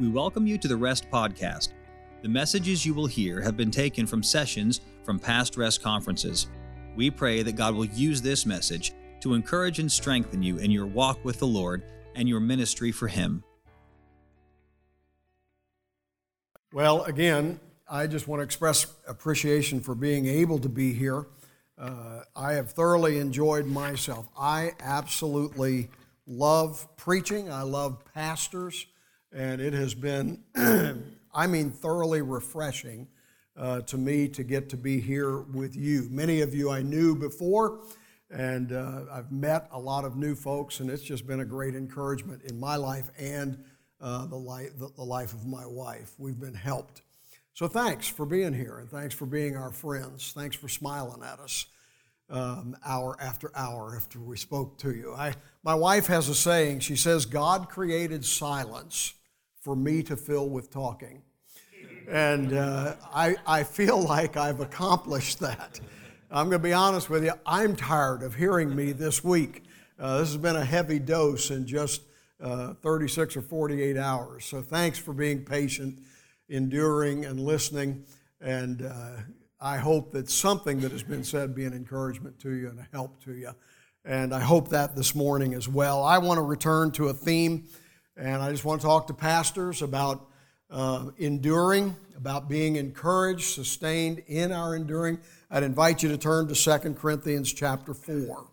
We welcome you to the Rest Podcast. The messages you will hear have been taken from sessions from past Rest conferences. We pray that God will use this message to encourage and strengthen you in your walk with the Lord and your ministry for Him. Well, again, I just want to express appreciation for being able to be here. I have thoroughly enjoyed myself. I absolutely love preaching. I love pastors, and it has been, thoroughly refreshing to me to get to be here with you. Many of you I knew before, and I've met a lot of new folks, and it's just been a great encouragement in my life and the life of my wife. We've been helped. So thanks for being here, and thanks for being our friends. Thanks for smiling at us hour after hour after we spoke to you. My wife has a saying. She says, God created silence for me to fill with talking. And I feel like I've accomplished that. I'm going to be honest with you. I'm tired of hearing me this week. This has been a heavy dose in just 36 or 48 hours. So thanks for being patient, enduring, and listening. And I hope that something that has been said be an encouragement to you and a help to you. And I hope that this morning as well. I want to return to a theme, and I just want to talk to pastors about enduring, about being encouraged, sustained in our enduring. I'd invite you to turn to 2 Corinthians chapter 4.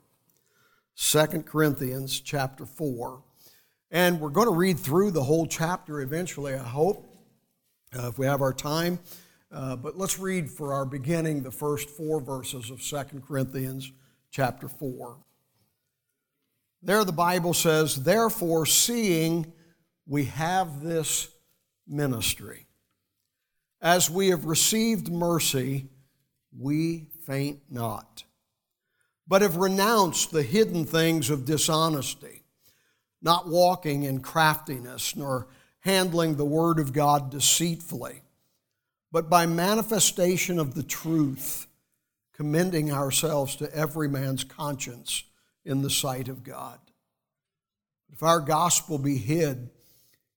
2 Corinthians chapter 4. And we're going to read through the whole chapter eventually, I hope, if we have our time. But let's read for our beginning the first four verses of 2 Corinthians chapter 4. There the Bible says, "Therefore, seeing we have this ministry, as we have received mercy, we faint not, but have renounced the hidden things of dishonesty, not walking in craftiness, nor handling the word of God deceitfully, but by manifestation of the truth, commending ourselves to every man's conscience in the sight of God. If our gospel be hid,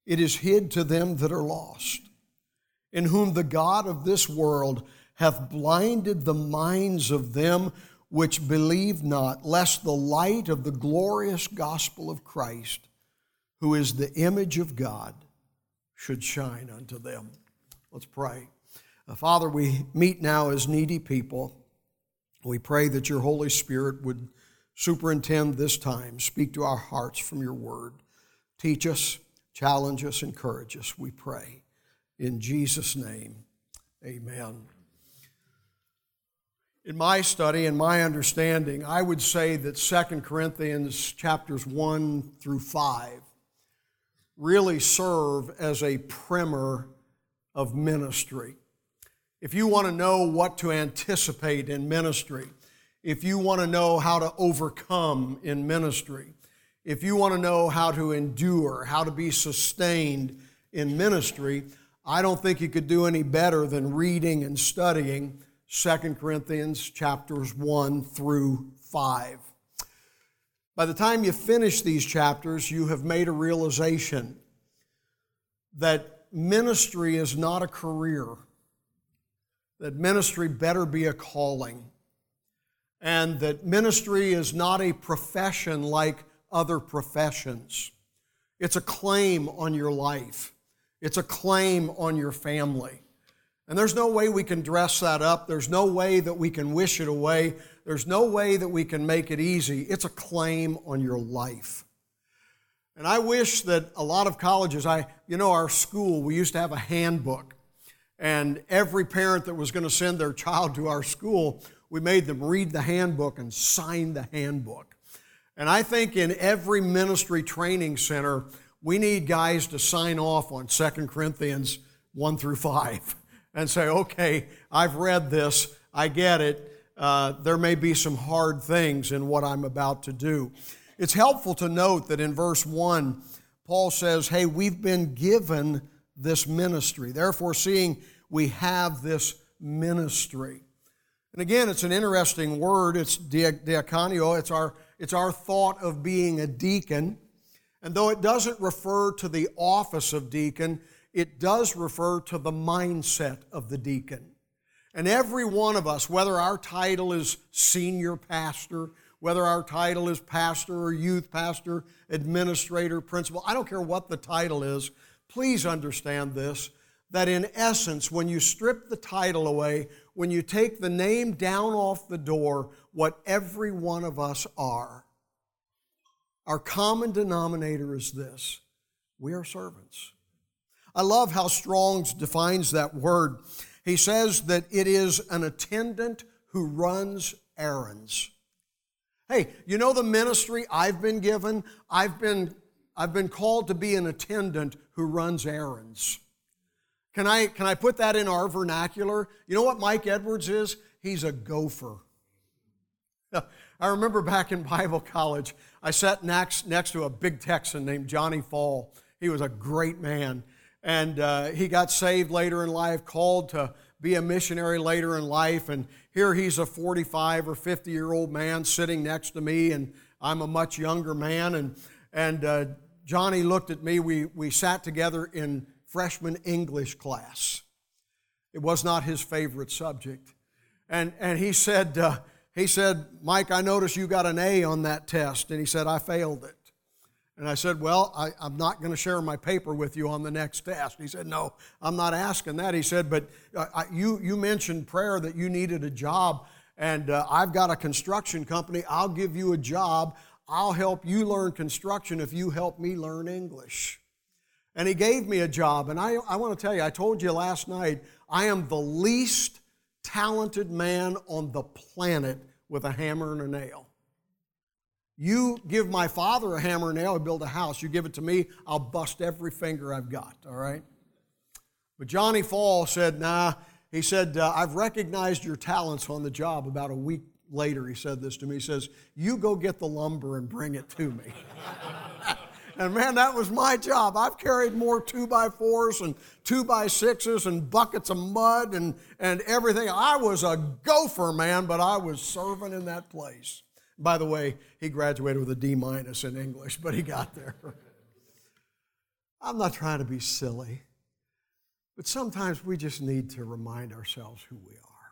it is hid to them that are lost, in whom the God of this world hath blinded the minds of them which believe not, lest the light of the glorious gospel of Christ, who is the image of God, should shine unto them." Let's pray. Father, we meet now as needy people. We pray that your Holy Spirit would superintend this time, speak to our hearts from your word. Teach us, challenge us, encourage us, we pray. In Jesus' name, amen. In my study and my understanding, I would say that 2 Corinthians chapters 1 through 5 really serve as a primer of ministry. If you want to know what to anticipate in ministry, if you want to know how to overcome in ministry, if you want to know how to endure, how to be sustained in ministry, I don't think you could do any better than reading and studying 2 Corinthians chapters 1 through 5. By the time you finish these chapters, you have made a realization that ministry is not a career, that ministry better be a calling, and that ministry is not a profession like other professions. It's a claim on your life. It's a claim on your family. And there's no way we can dress that up. There's no way that we can wish it away. There's no way that we can make it easy. It's a claim on your life. And I wish that a lot of colleges, our school, we used to have a handbook. And every parent that was going to send their child to our school, we made them read the handbook and sign the handbook. And I think in every ministry training center, we need guys to sign off on 2 Corinthians 1 through 5. And say, okay, I've read this, I get it, there may be some hard things in what I'm about to do. It's helpful to note that in verse 1, Paul says, hey, we've been given this ministry. Therefore, seeing we have this ministry. And again, it's an interesting word, it's diaconio, it's our thought of being a deacon. And though it doesn't refer to the office of deacon, it does refer to the mindset of the deacon. And every one of us, whether our title is senior pastor, whether our title is pastor or youth pastor, administrator, principal, I don't care what the title is, please understand this, that in essence, when you strip the title away, when you take the name down off the door, what every one of us are, our common denominator is this: we are servants. I love how Strong's defines that word. He says that it is an attendant who runs errands. Hey, you know the ministry I've been given? I've been called to be an attendant who runs errands. Can I put that in our vernacular? You know what Mike Edwards is? He's a gopher. I remember back in Bible college, I sat next to a big Texan named Johnny Fall. He was a great man. And he got saved later in life, called to be a missionary later in life. And here he's a 45 or 50-year-old man sitting next to me, and I'm a much younger man. And Johnny looked at me. We sat together in freshman English class. It was not his favorite subject. And he said, Mike, I noticed you got an A on that test. And he said, I failed it. And I said, well, I'm not going to share my paper with you on the next test. He said, no, I'm not asking that. He said, but you mentioned prayer that you needed a job, and I've got a construction company. I'll give you a job. I'll help you learn construction if you help me learn English. And he gave me a job. And I want to tell you, I told you last night, I am the least talented man on the planet with a hammer and a nail. You give my father a hammer and nail, he'll build a house. You give it to me, I'll bust every finger I've got, all right? But Johnny Fall said, nah. He said, I've recognized your talents on the job. About a week later, he said this to me. He says, you go get the lumber and bring it to me. And man, that was my job. I've carried more 2x4s and 2x6s and buckets of mud and everything. I was a gopher, man, but I was serving in that place. By the way, he graduated with a D- in English, but he got there. I'm not trying to be silly, but sometimes we just need to remind ourselves who we are.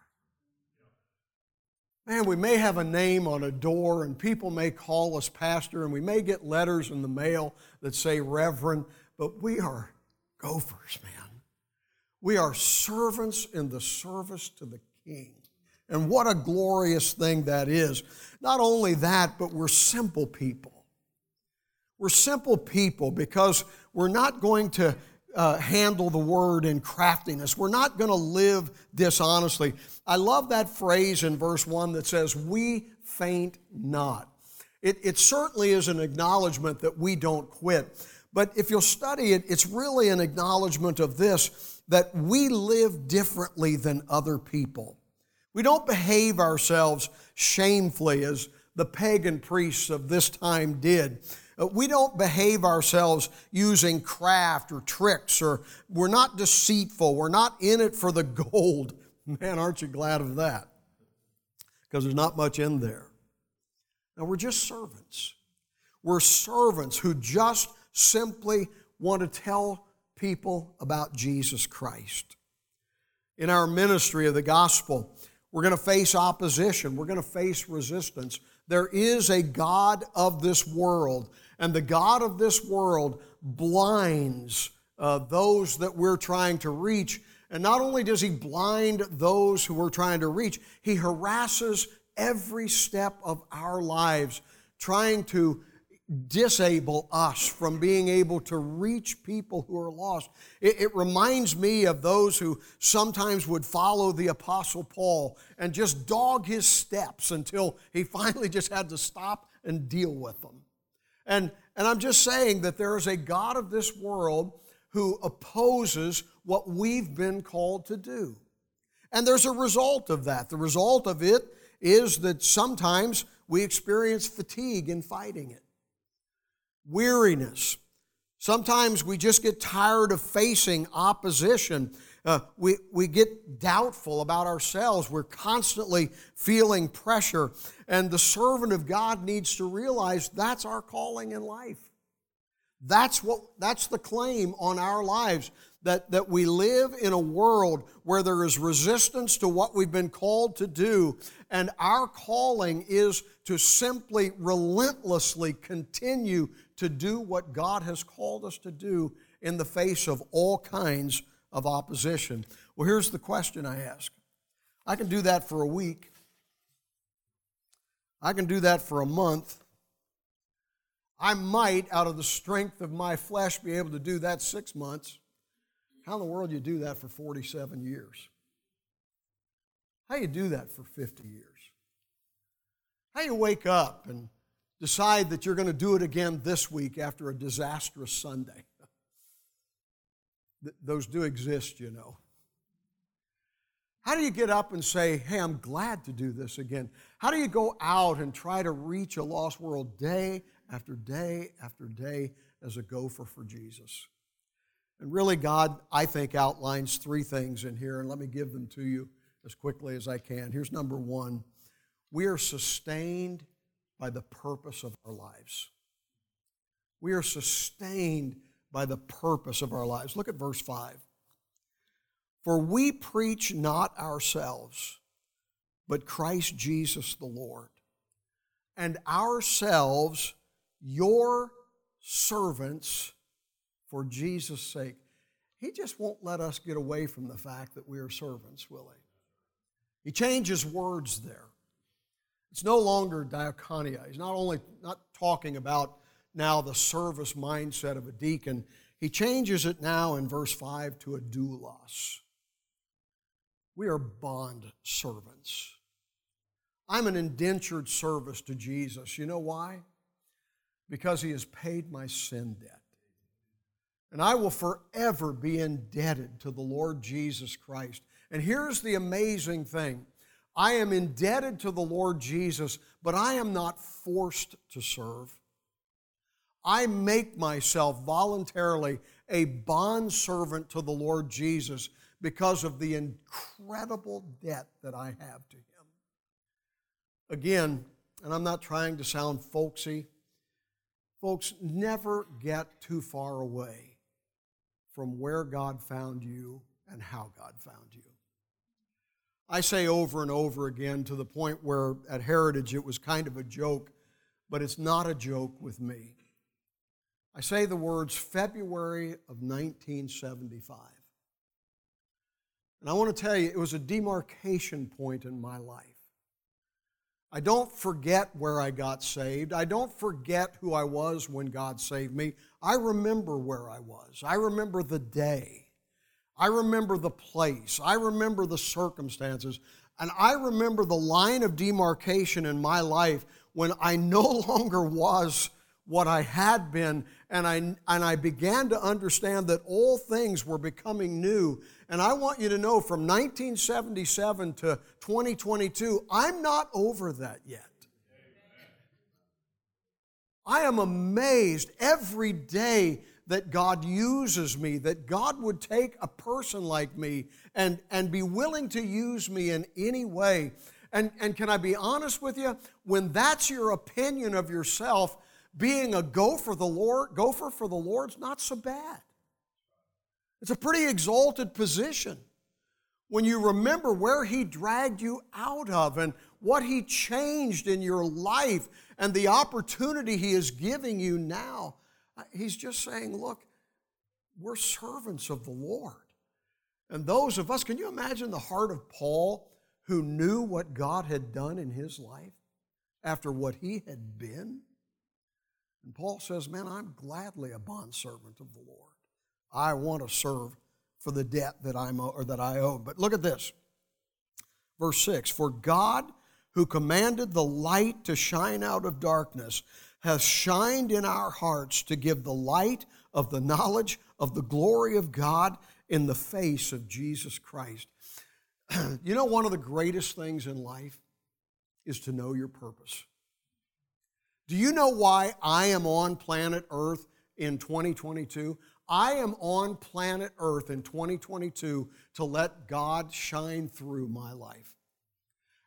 Man, we may have a name on a door, and people may call us pastor, and we may get letters in the mail that say reverend, but we are gophers, man. We are servants in the service to the King. And what a glorious thing that is. Not only that, but we're simple people. We're simple people because we're not going to handle the word in craftiness. We're not going to live dishonestly. I love that phrase in verse 1 that says, we faint not. It certainly is an acknowledgement that we don't quit. But if you'll study it, it's really an acknowledgement of this, that we live differently than other people. We don't behave ourselves shamefully as the pagan priests of this time did. We don't behave ourselves using craft or tricks, or we're not deceitful. We're not in it for the gold. Man, aren't you glad of that? Because there's not much in there. Now, we're just servants. We're servants who just simply want to tell people about Jesus Christ. In our ministry of the gospel, we're going to face opposition. We're going to face resistance. There is a God of this world, and the God of this world blinds those that we're trying to reach. And not only does he blind those who we're trying to reach, he harasses every step of our lives, trying to disable us from being able to reach people who are lost. It reminds me of those who sometimes would follow the Apostle Paul and just dog his steps until he finally just had to stop and deal with them. And I'm just saying that there is a God of this world who opposes what we've been called to do. And there's a result of that. The result of it is that sometimes we experience fatigue in fighting it. Weariness. Sometimes we just get tired of facing opposition. We get doubtful about ourselves. We're constantly feeling pressure. And the servant of God needs to realize that's our calling in life. That's the claim on our lives, that we live in a world where there is resistance to what we've been called to do, and our calling is to simply relentlessly continue to do what God has called us to do in the face of all kinds of opposition. Well, here's the question I ask. I can do that for a week. I can do that for a month. I might, out of the strength of my flesh, be able to do that 6 months. How in the world do you do that for 47 years? How do you do that for 50 years? How do you wake up and decide that you're going to do it again this week after a disastrous Sunday? Those do exist, you know. How do you get up and say, hey, I'm glad to do this again? How do you go out and try to reach a lost world day after day after day as a gopher for Jesus? And really, God, I think, outlines three things in here, and let me give them to you as quickly as I can. Here's number one. We are sustained by the purpose of our lives. We are sustained by the purpose of our lives. Look at verse 5. For we preach not ourselves, but Christ Jesus the Lord, and ourselves your servants for Jesus' sake. He just won't let us get away from the fact that we are servants, will he? He changes words there. It's no longer diaconia. He's not talking about now the service mindset of a deacon. He changes it now in verse 5 to a doulos. We are bond servants. I'm an indentured service to Jesus. You know why? Because he has paid my sin debt. And I will forever be indebted to the Lord Jesus Christ. And here's the amazing thing. I am indebted to the Lord Jesus, but I am not forced to serve. I make myself voluntarily a bondservant to the Lord Jesus because of the incredible debt that I have to him. Again, and I'm not trying to sound folksy, folks, never get too far away from where God found you and how God found you. I say over and over again, to the point where at Heritage it was kind of a joke, but it's not a joke with me. I say the words February of 1975. And I want to tell you, it was a demarcation point in my life. I don't forget where I got saved. I don't forget who I was when God saved me. I remember where I was. I remember the day. I remember the place. I remember the circumstances. And I remember the line of demarcation in my life when I no longer was what I had been, and I began to understand that all things were becoming new. And I want you to know, from 1977 to 2022, I'm not over that yet. Amen. I am amazed every day that God uses me, that God would take a person like me and be willing to use me in any way. And can I be honest with you? When that's your opinion of yourself, being a gopher for the Lord's not so bad. It's a pretty exalted position when you remember where he dragged you out of and what he changed in your life and the opportunity he is giving you now. He's just saying, look, we're servants of the Lord. And those of us, can you imagine the heart of Paul, who knew what God had done in his life after what he had been? And Paul says, man, I'm gladly a bondservant of the Lord. I want to serve for the debt that I owe. But look at this. Verse 6, for God, who commanded the light to shine out of darkness, has shined in our hearts to give the light of the knowledge of the glory of God in the face of Jesus Christ. You know, one of the greatest things in life is to know your purpose. Do you know why I am on planet Earth in 2022? I am on planet Earth in 2022 to let God shine through my life.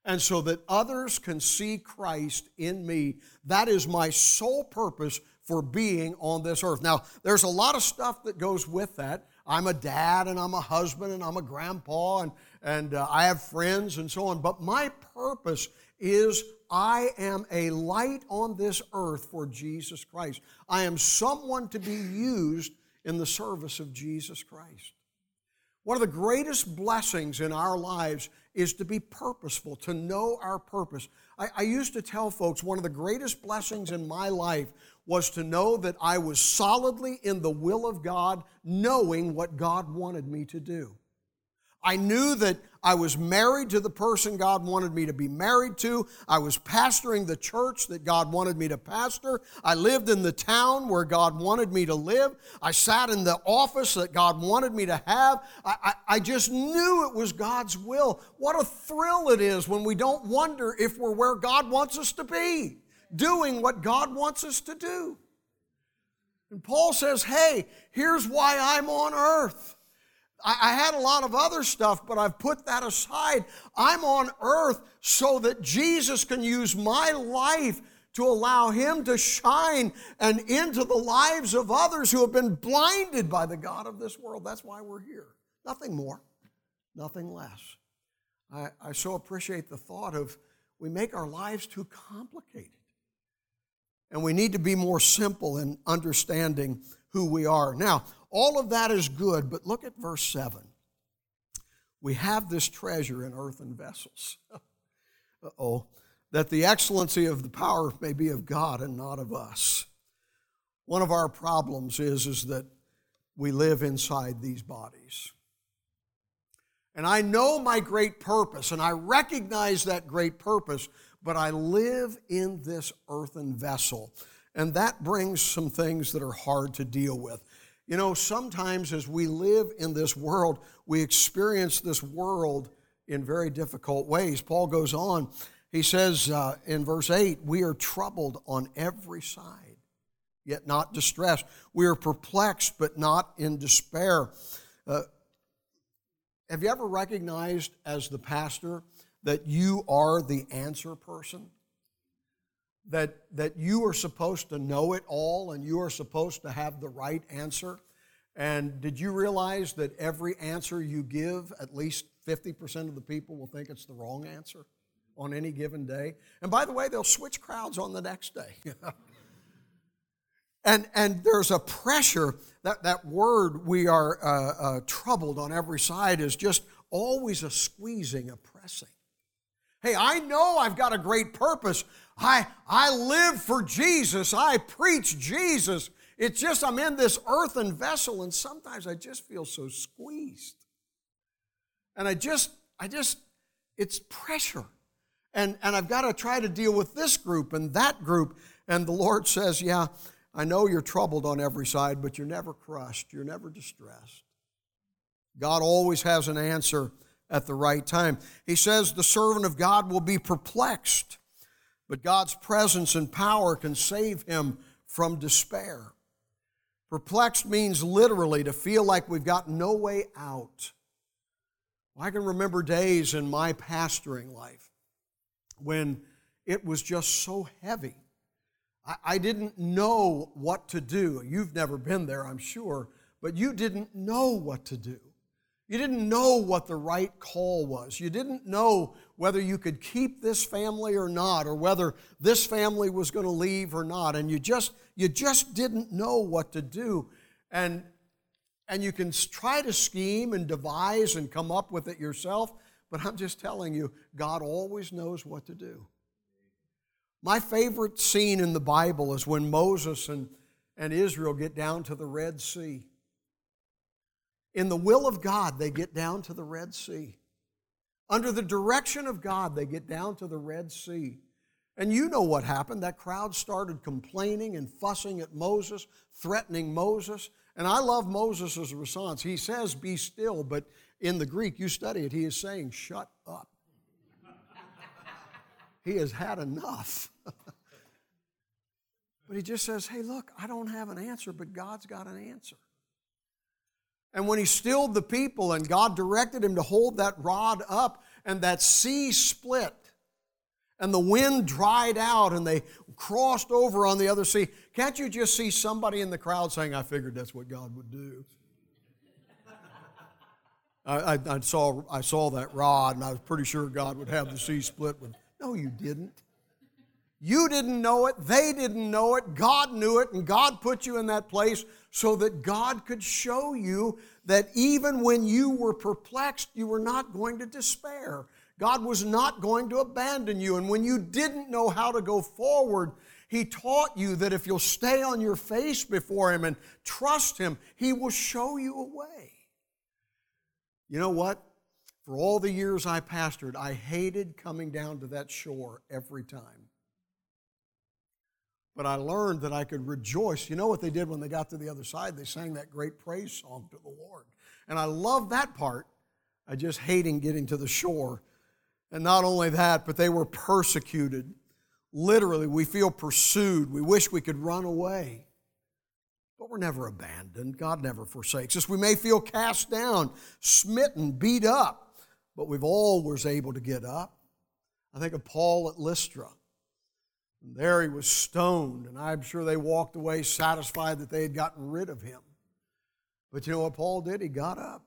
And so that others can see Christ in me. That is my sole purpose for being on this earth. Now, there's a lot of stuff that goes with that. I'm a dad, and I'm a husband, and I'm a grandpa, and I have friends, and so on. But my purpose is I am a light on this earth for Jesus Christ. I am someone to be used in the service of Jesus Christ. One of the greatest blessings in our lives is to be purposeful, to know our purpose. I used to tell folks one of the greatest blessings in my life was to know that I was solidly in the will of God, knowing what God wanted me to do. I knew that I was married to the person God wanted me to be married to. I was pastoring the church that God wanted me to pastor. I lived in the town where God wanted me to live. I sat in the office that God wanted me to have. I just knew it was God's will. What a thrill it is when we don't wonder if we're where God wants us to be, doing what God wants us to do. And Paul says, hey, here's why I'm on earth. I had a lot of other stuff, but I've put that aside. I'm on earth so that Jesus can use my life to allow Him to shine and into the lives of others who have been blinded by the God of this world. That's why we're here. Nothing more, nothing less. I so appreciate the thought of we make our lives too complicated. And we need to be more simple in understanding who we are. Now, all of that is good, but look at verse 7. We have this treasure in earthen vessels. Uh-oh. That the excellency of the power may be of God and not of us. One of our problems is that we live inside these bodies. And I know my great purpose, and I recognize that great purpose, but I live in this earthen vessel. And that brings some things that are hard to deal with. You know, sometimes as we live in this world, we experience this world in very difficult ways. Paul goes on. He says in verse 8, we are troubled on every side, yet not distressed. We are perplexed, but not in despair. Have you ever recognized as the pastor that you are the answer person? That you are supposed to know it all and you are supposed to have the right answer? And did you realize that every answer you give, at least 50% of the people will think it's the wrong answer on any given day? And by the way, they'll switch crowds on the next day. And there's a pressure. That word, we are troubled on every side, is just always a squeezing, a pressing. Hey, I know I've got a great purpose. I live for Jesus. I preach Jesus. It's just I'm in this earthen vessel, and sometimes I just feel so squeezed. And I just, it's pressure. And I've got to try to deal with this group and that group. And the Lord says, yeah, I know you're troubled on every side, but you're never crushed. You're never distressed. God always has an answer at the right time. He says the servant of God will be perplexed, but God's presence and power can save him from despair. Perplexed means literally to feel like we've got no way out. I can remember days in my pastoring life when it was just so heavy. I didn't know what to do. You've never been there, I'm sure, but you didn't know what to do. You didn't know what the right call was. You didn't know whether you could keep this family or not, or whether this family was going to leave or not. And you just didn't know what to do. And you can try to scheme and devise and come up with it yourself, but I'm just telling you, God always knows what to do. My favorite scene in the Bible is when Moses and Israel get down to the Red Sea. In the will of God, they get down to the Red Sea. Under the direction of God, they get down to the Red Sea. And you know what happened. That crowd started complaining and fussing at Moses, threatening Moses. And I love Moses' response. He says, be still, but in the Greek, you study it, he is saying, shut up. He has had enough. But he just says, hey, look, I don't have an answer, but God's got an answer. And when he stilled the people and God directed him to hold that rod up and that sea split, and the wind dried out and they crossed over on the other sea. Can't you just see somebody in the crowd saying, I figured that's what God would do? I saw that rod, and I was pretty sure God would have the sea split. No, you didn't. You didn't know it. They didn't know it. God knew it, and God put you in that place so that God could show you that even when you were perplexed, you were not going to despair. God was not going to abandon you. And when you didn't know how to go forward, He taught you that if you'll stay on your face before Him and trust Him, He will show you a way. You know what? For all the years I pastored, I hated coming down to that shore every time. But I learned that I could rejoice. You know what they did when they got to the other side? They sang that great praise song to the Lord. And I love that part. I just hating getting to the shore. And not only that, but they were persecuted. Literally, we feel pursued. We wish we could run away. But we're never abandoned. God never forsakes us. We may feel cast down, smitten, beat up, but we've always able to get up. I think of Paul at Lystra. And there he was stoned, and I'm sure they walked away satisfied that they had gotten rid of him. But you know what Paul did? He got up.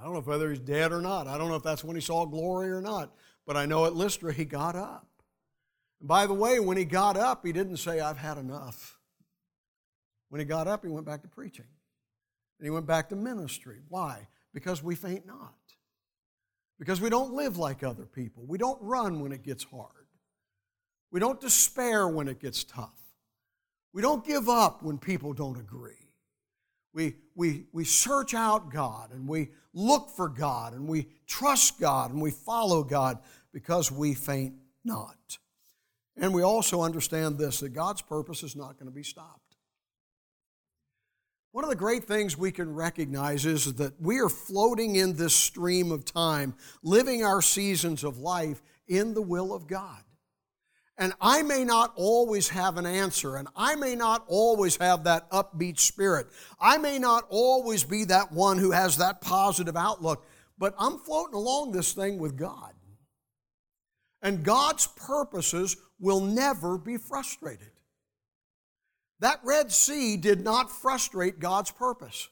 I don't know whether he's dead or not. I don't know if that's when he saw glory or not. But I know at Lystra he got up. And by the way, when he got up, he didn't say, I've had enough. When he got up, he went back to preaching. And he went back to ministry. Why? Because we faint not. Because we don't live like other people. We don't run when it gets hard. We don't despair when it gets tough. We don't give up when people don't agree. We search out God, and we look for God, and we trust God, and we follow God because we faint not. And we also understand this, that God's purpose is not going to be stopped. One of the great things we can recognize is that we are floating in this stream of time, living our seasons of life in the will of God. And I may not always have an answer, and I may not always have that upbeat spirit. I may not always be that one who has that positive outlook, but I'm floating along this thing with God. And God's purposes will never be frustrated. That Red Sea did not frustrate God's purpose.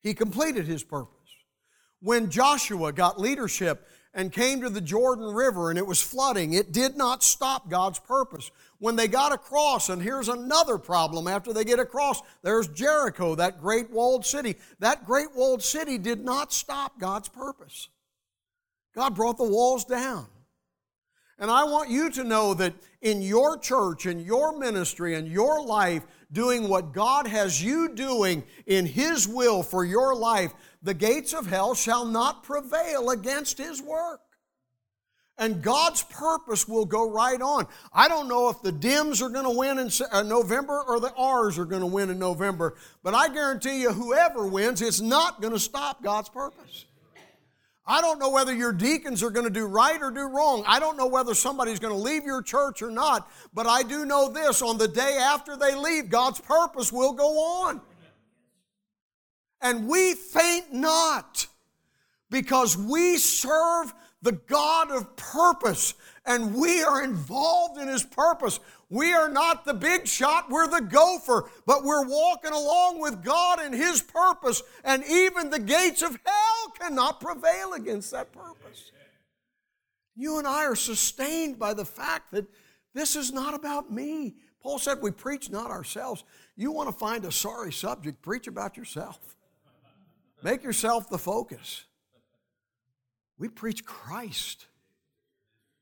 He completed His purpose. When Joshua got leadership and came to the Jordan River and it was flooding, it did not stop God's purpose. When they got across, and here's another problem after they get across, there's Jericho, that great walled city. That great walled city did not stop God's purpose. God brought the walls down. And I want you to know that in your church, in your ministry, in your life, doing what God has you doing in His will for your life, the gates of hell shall not prevail against His work. And God's purpose will go right on. I don't know if the Dems are going to win in November or the R's are going to win in November, but I guarantee you whoever wins, it's not going to stop God's purpose. I don't know whether your deacons are going to do right or do wrong. I don't know whether somebody's going to leave your church or not, but I do know this, on the day after they leave, God's purpose will go on. And we faint not because we serve the God of purpose and we are involved in His purpose. We are not the big shot, we're the gopher, but we're walking along with God and His purpose, and even the gates of hell cannot prevail against that purpose. You and I are sustained by the fact that this is not about me. Paul said we preach not ourselves. You want to find a sorry subject, preach about yourself. Make yourself the focus. We preach Christ.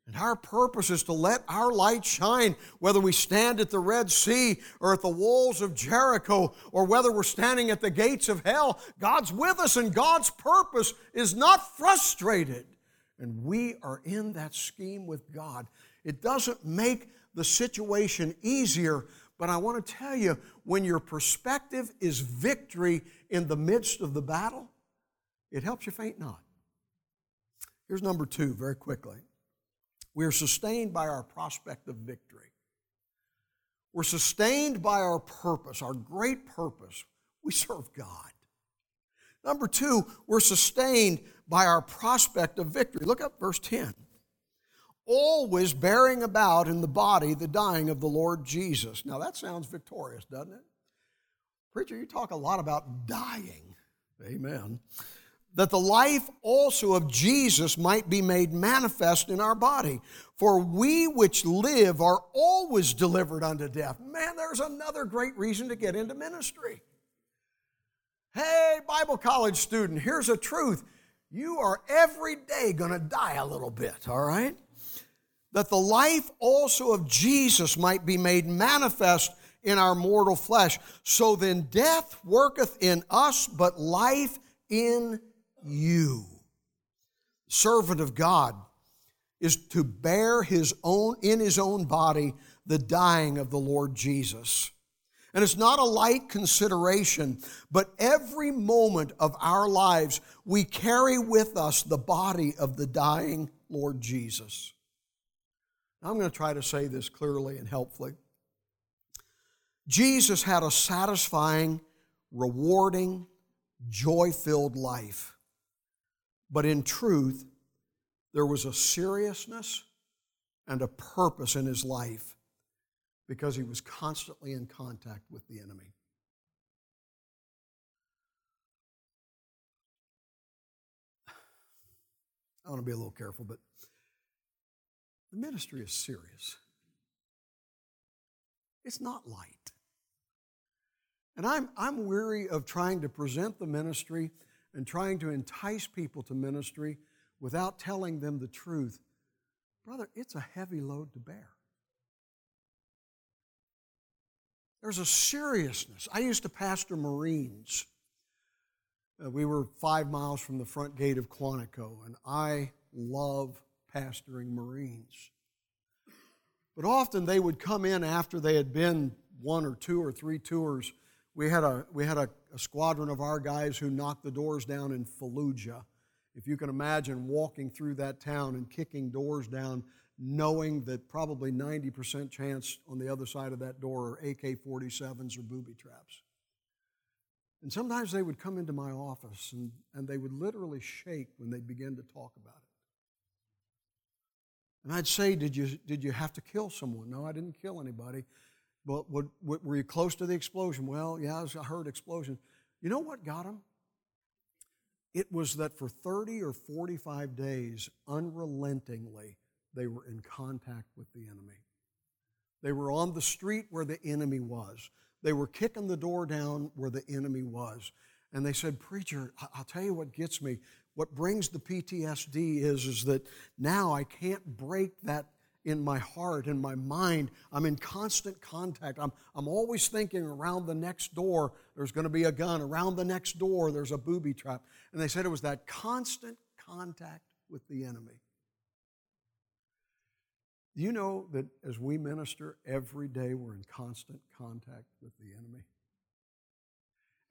And our purpose is to let our light shine, whether we stand at the Red Sea or at the walls of Jericho or whether we're standing at the gates of hell. God's with us and God's purpose is not frustrated. And we are in that scheme with God. It doesn't make the situation easier, but I want to tell you, when your perspective is victory in the midst of the battle, it helps you faint not. Here's number two, very quickly. We are sustained by our prospect of victory. We're sustained by our purpose, our great purpose. We serve God. Number two, we're sustained by our prospect of victory. Look up verse 10. always bearing about in the body the dying of the Lord Jesus. Now that sounds victorious, doesn't it? Preacher, you talk a lot about dying. Amen. That the life also of Jesus might be made manifest in our body. For we which live are always delivered unto death. Man, there's another great reason to get into ministry. Hey, Bible college student, here's a truth. You are every day going to die a little bit, all right? That the life also of Jesus might be made manifest in our mortal flesh. So then death worketh in us, but life in you. The servant of God is to bear in his own body the dying of the Lord Jesus. And it's not a light consideration, but every moment of our lives, we carry with us the body of the dying Lord Jesus. Now, I'm going to try to say this clearly and helpfully. Jesus had a satisfying, rewarding, joy-filled life. But in truth, there was a seriousness and a purpose in his life, because he was constantly in contact with the enemy. I want to be a little careful, but the ministry is serious. It's not light. And I'm weary of trying to present the ministry and trying to entice people to ministry without telling them the truth. Brother, it's a heavy load to bear. There's a seriousness. I used to pastor Marines. We were 5 miles from the front gate of Quantico, and I love pastoring Marines. But often they would come in after they had been one or two or three tours. We had a squadron of our guys who knocked the doors down in Fallujah. If you can imagine walking through that town and kicking doors down, knowing that probably 90% chance on the other side of that door are AK-47s or booby traps. And sometimes they would come into my office and they would literally shake when they began to talk about it. And I'd say, did you have to kill someone? No, I didn't kill anybody. But were you close to the explosion? Well, yeah, I heard explosion. You know what got them? It was that for 30 or 45 days, unrelentingly, they were in contact with the enemy. They were on the street where the enemy was. They were kicking the door down where the enemy was. And they said, preacher, I'll tell you what gets me. What brings the PTSD is that now I can't break that in my heart, in my mind. I'm in constant contact. I'm always thinking around the next door, there's going to be a gun. Around the next door, there's a booby trap. And they said it was that constant contact with the enemy. Do you know that as we minister, every day we're in constant contact with the enemy?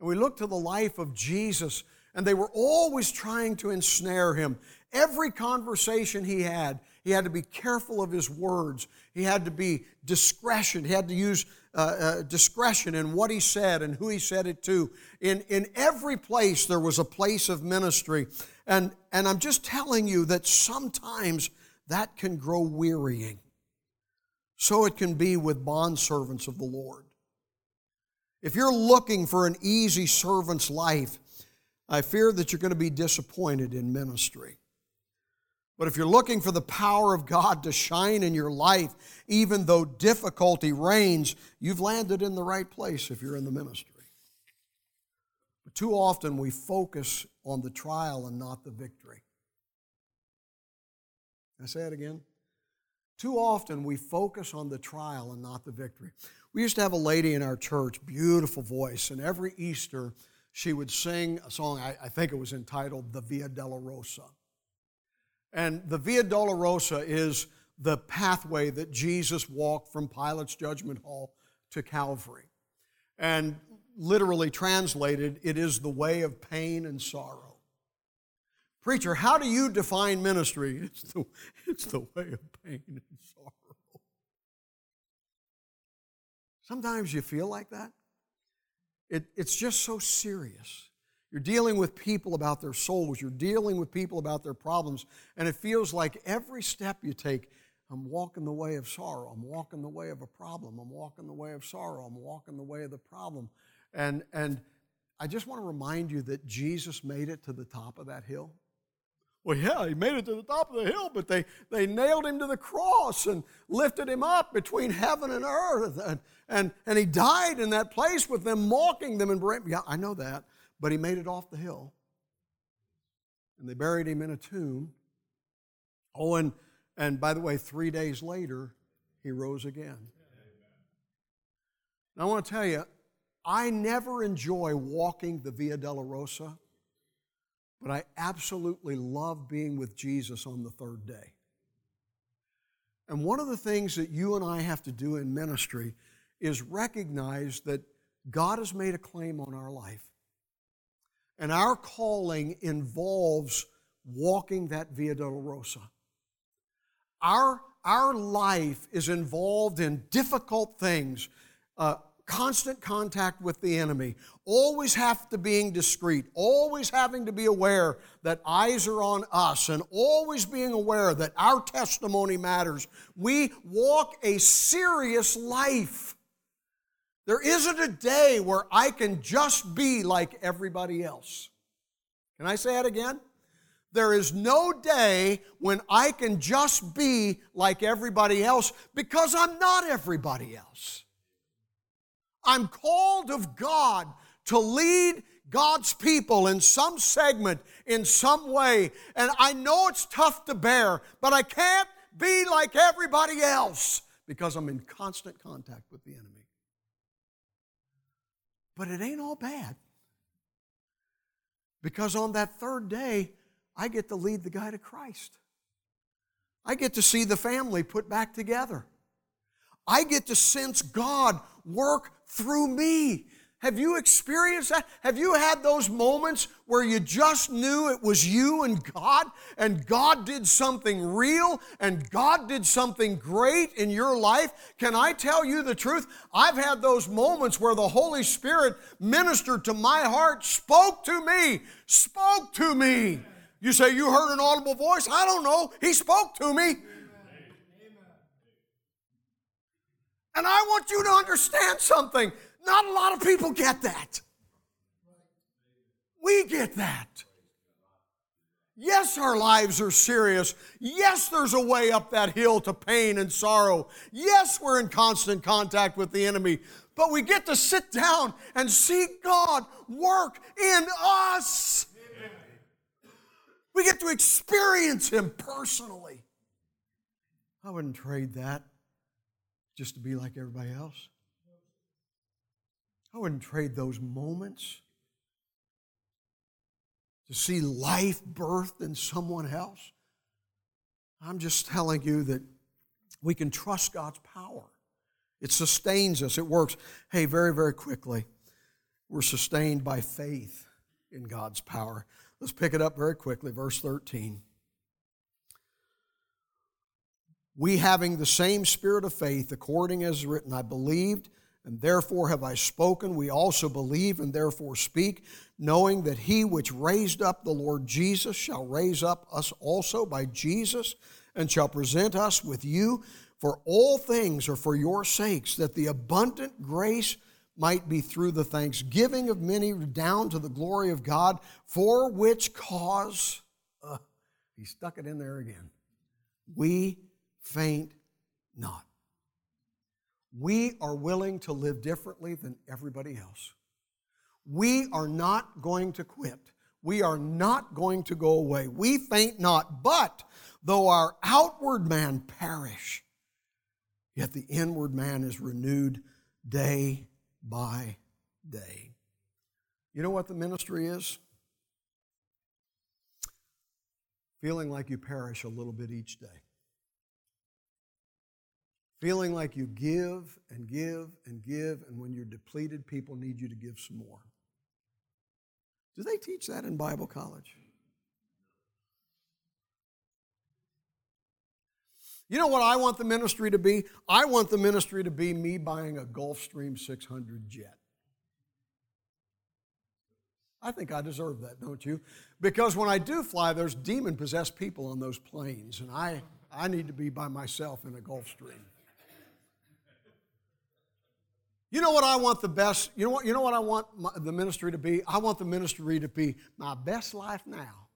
And we look to the life of Jesus, and they were always trying to ensnare him. Every conversation he had to be careful of his words. He had to be discretion. He had to use discretion in what he said and who he said it to. In every place, there was a place of ministry. And I'm just telling you that sometimes that can grow wearying. So it can be with bondservants of the Lord. If you're looking for an easy servant's life, I fear that you're going to be disappointed in ministry. But if you're looking for the power of God to shine in your life, even though difficulty reigns, you've landed in the right place if you're in the ministry. But too often we focus on the trial and not the victory. I say it again. Too often we focus on the trial and not the victory. We used to have a lady in our church, beautiful voice, and every Easter she would sing a song, I think it was entitled the Via Dolorosa. And the Via Dolorosa is the pathway that Jesus walked from Pilate's judgment hall to Calvary. And literally translated, it is the way of pain and sorrow. Preacher, how do you define ministry? It's the way of pain and sorrow. Sometimes you feel like that. It's just so serious. You're dealing with people about their souls. You're dealing with people about their problems. And it feels like every step you take, I'm walking the way of sorrow. I'm walking the way of a problem. I'm walking the way of sorrow. I'm walking the way of the problem. And I just want to remind you that Jesus made it to the top of that hill. Well, yeah, he made it to the top of the hill, but they nailed him to the cross and lifted him up between heaven and earth. And he died in that place with them, mocking them. Yeah, I know that, but he made it off the hill. And they buried him in a tomb. Oh, and by the way, 3 days later, he rose again. And I want to tell you, I never enjoy walking the Via Dolorosa, but I absolutely love being with Jesus on the third day. And one of the things that you and I have to do in ministry is recognize that God has made a claim on our life. And our calling involves walking that Via Dolorosa. Our life is involved in difficult things, constant contact with the enemy, always have to being discreet, always having to be aware that eyes are on us, and always being aware that our testimony matters. We walk a serious life. There isn't a day where I can just be like everybody else. Can I say that again? There is no day when I can just be like everybody else, because I'm not everybody else. I'm called of God to lead God's people in some segment, in some way, and I know it's tough to bear, but I can't be like everybody else because I'm in constant contact with the enemy. But it ain't all bad, because on that third day, I get to lead the guy to Christ. I get to see the family put back together. I get to sense God work through me. Have you experienced that? Have you had those moments where you just knew it was you and God did something real, and God did something great in your life? Can I tell you the truth? I've had those moments where the Holy Spirit ministered to my heart, spoke to me. You say, you heard an audible voice? I don't know. He spoke to me. Amen. And I want you to understand something. Not a lot of people get that. We get that. Yes, our lives are serious. Yes, there's a way up that hill to pain and sorrow. Yes, we're in constant contact with the enemy. But we get to sit down and see God work in us. We get to experience Him personally. I wouldn't trade that just to be like everybody else. I wouldn't trade those moments to see life birthed in someone else. I'm just telling you that we can trust God's power. It sustains us. It works. Hey, very, very quickly, we're sustained by faith in God's power. Let's pick it up very quickly, verse 13. We having the same spirit of faith, according as written, I believed, and therefore have I spoken. We also believe, and therefore speak, knowing that he which raised up the Lord Jesus shall raise up us also by Jesus, and shall present us with you. For all things are for your sakes, that the abundant grace might be through the thanksgiving of many down to the glory of God, for which cause, he stuck it in there again, we faint not. We are willing to live differently than everybody else. We are not going to quit. We are not going to go away. We faint not, but though our outward man perish, yet the inward man is renewed day by day. You know what the ministry is? Feeling like you perish a little bit each day. Feeling like you give and give and give, and when you're depleted, people need you to give some more. Do they teach that in Bible college? You know what I want the ministry to be? I want the ministry to be me buying a Gulfstream 600 jet. I think I deserve that, don't you? Because when I do fly, there's demon-possessed people on those planes, and I I need to be by myself in a Gulfstream. You know what I want the best? You know what I want the ministry to be? I want the ministry to be my best life now.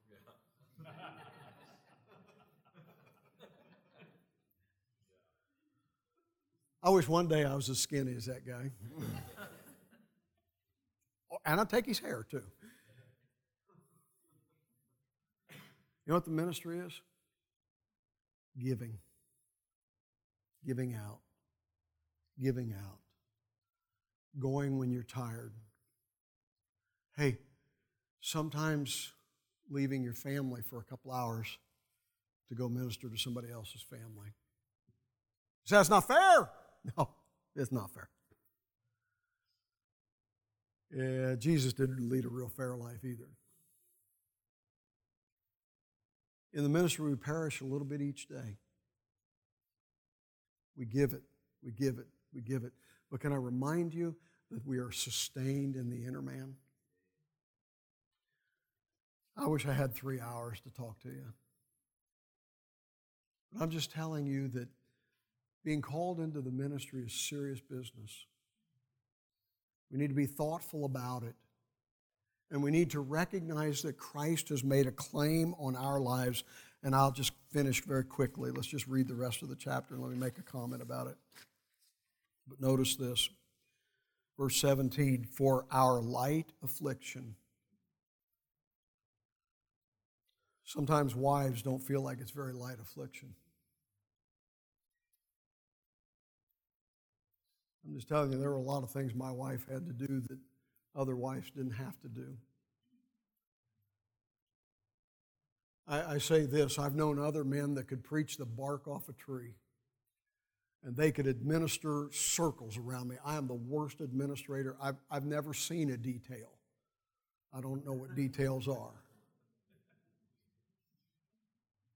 I wish one day I was as skinny as that guy. And I'd take his hair, too. You know what the ministry is? Giving. Giving out. Giving out. Going when you're tired. Hey, sometimes leaving your family for a couple hours to go minister to somebody else's family. You say, that's not fair. No, it's not fair. Yeah, Jesus didn't lead a real fair life either. In the ministry, we perish a little bit each day. We give it, we give it, we give it. But can I remind you that we are sustained in the inner man? I wish I had 3 hours to talk to you. But I'm just telling you that being called into the ministry is serious business. We need to be thoughtful about it. And we need to recognize that Christ has made a claim on our lives. And I'll just finish very quickly. Let's just read the rest of the chapter and let me make a comment about it. But notice this. Verse 17, for our light affliction. Sometimes wives don't feel like it's very light affliction. I'm just telling you, there were a lot of things my wife had to do that other wives didn't have to do. I say this, I've known other men that could preach the bark off a tree, and they could administer circles around me. I am the worst administrator. I've never seen a detail. I don't know what details are.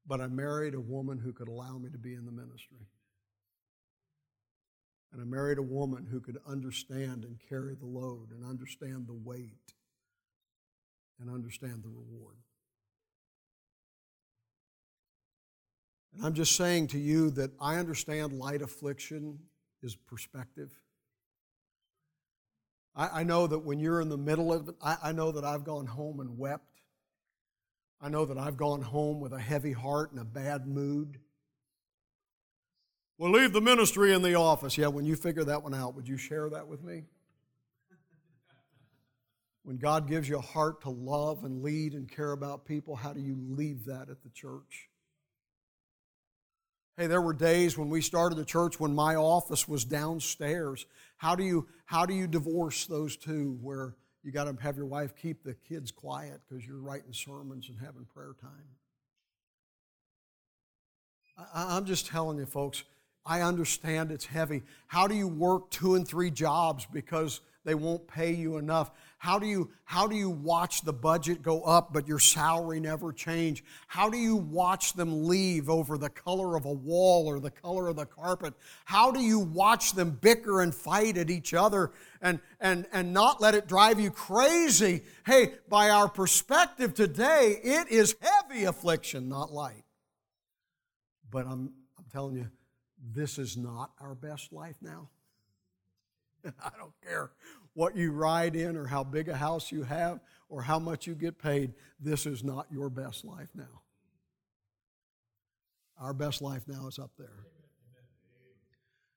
But I married a woman who could allow me to be in the ministry. And I married a woman who could understand and carry the load and understand the weight and understand the reward. And I'm just saying to you that I understand light affliction is perspective. I know that when you're in the middle of it, I know that I've gone home and wept. I know that I've gone home with a heavy heart and a bad mood. Well, leave the ministry in the office. Yeah, when you figure that one out, would you share that with me? When God gives you a heart to love and lead and care about people, how do you leave that at the church? Hey, there were days when we started the church when my office was downstairs. How do you divorce those two where you got to have your wife keep the kids quiet because you're writing sermons and having prayer time? I'm just telling you, folks, I understand it's heavy. How do you work 2 and 3 jobs because they won't pay you enough? How do you watch the budget go up but your salary never change? How do you watch them leave over the color of a wall or the color of the carpet? How do you watch them bicker and fight at each other and not let it drive you crazy? Hey, by our perspective today, it is heavy affliction, not light. But I'm telling you, this is not our best life now. I don't care what you ride in or how big a house you have or how much you get paid. This is not your best life now. Our best life now is up there.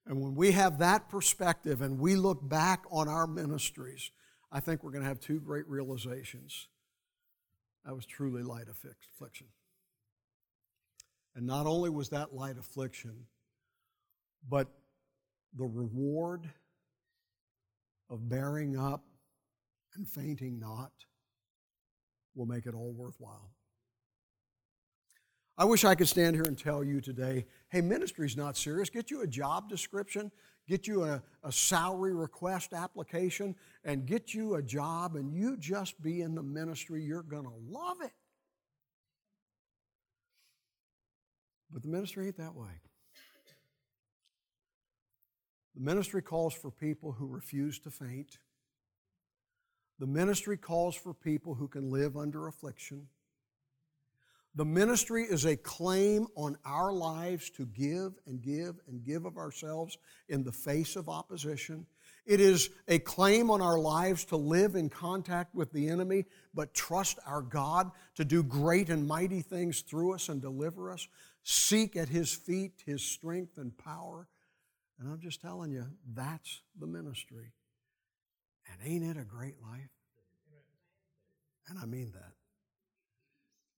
And when we have that perspective and we look back on our ministries, I think we're going to have 2 great realizations. That was truly light affliction. And not only was that light affliction, but the reward of bearing up and fainting not will make it all worthwhile. I wish I could stand here and tell you today, hey, ministry's not serious. Get you a job description, get you a salary request application, and get you a job, and you just be in the ministry. You're going to love it. But the ministry ain't that way. The ministry calls for people who refuse to faint. The ministry calls for people who can live under affliction. The ministry is a claim on our lives to give and give and give of ourselves in the face of opposition. It is a claim on our lives to live in contact with the enemy, but trust our God to do great and mighty things through us and deliver us. Seek at His feet His strength and power. And I'm just telling you, that's the ministry. And ain't it a great life? And I mean that.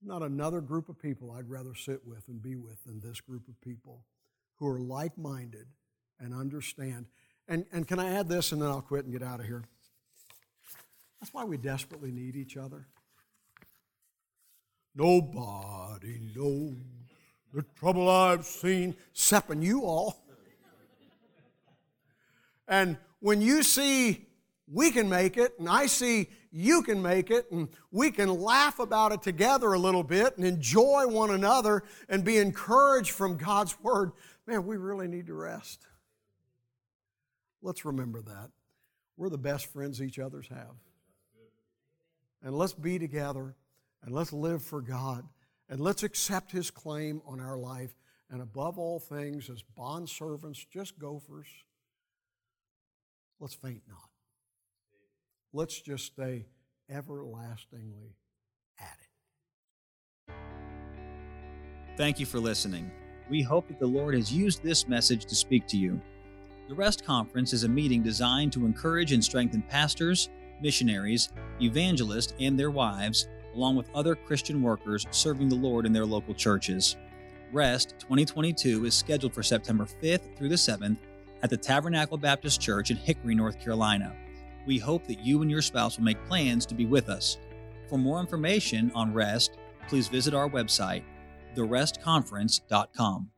Not another group of people I'd rather sit with and be with than this group of people who are like-minded and understand. And can I add this, and then I'll quit and get out of here? That's why we desperately need each other. Nobody knows the trouble I've seen, excepting you all. And when you see we can make it, and I see you can make it, and we can laugh about it together a little bit and enjoy one another and be encouraged from God's Word, man, we really need to rest. Let's remember that. We're the best friends each other's have. And let's be together, and let's live for God, and let's accept His claim on our life, and above all things, as bondservants, just gophers, let's faint not. Let's just stay everlastingly at it. Thank you for listening. We hope that the Lord has used this message to speak to you. The Rest Conference is a meeting designed to encourage and strengthen pastors, missionaries, evangelists, and their wives, along with other Christian workers serving the Lord in their local churches. Rest 2022 is scheduled for September 5th through the 7th at the Tabernacle Baptist Church in Hickory, North Carolina. We hope that you and your spouse will make plans to be with us. For more information on Rest, please visit our website, therestconference.com.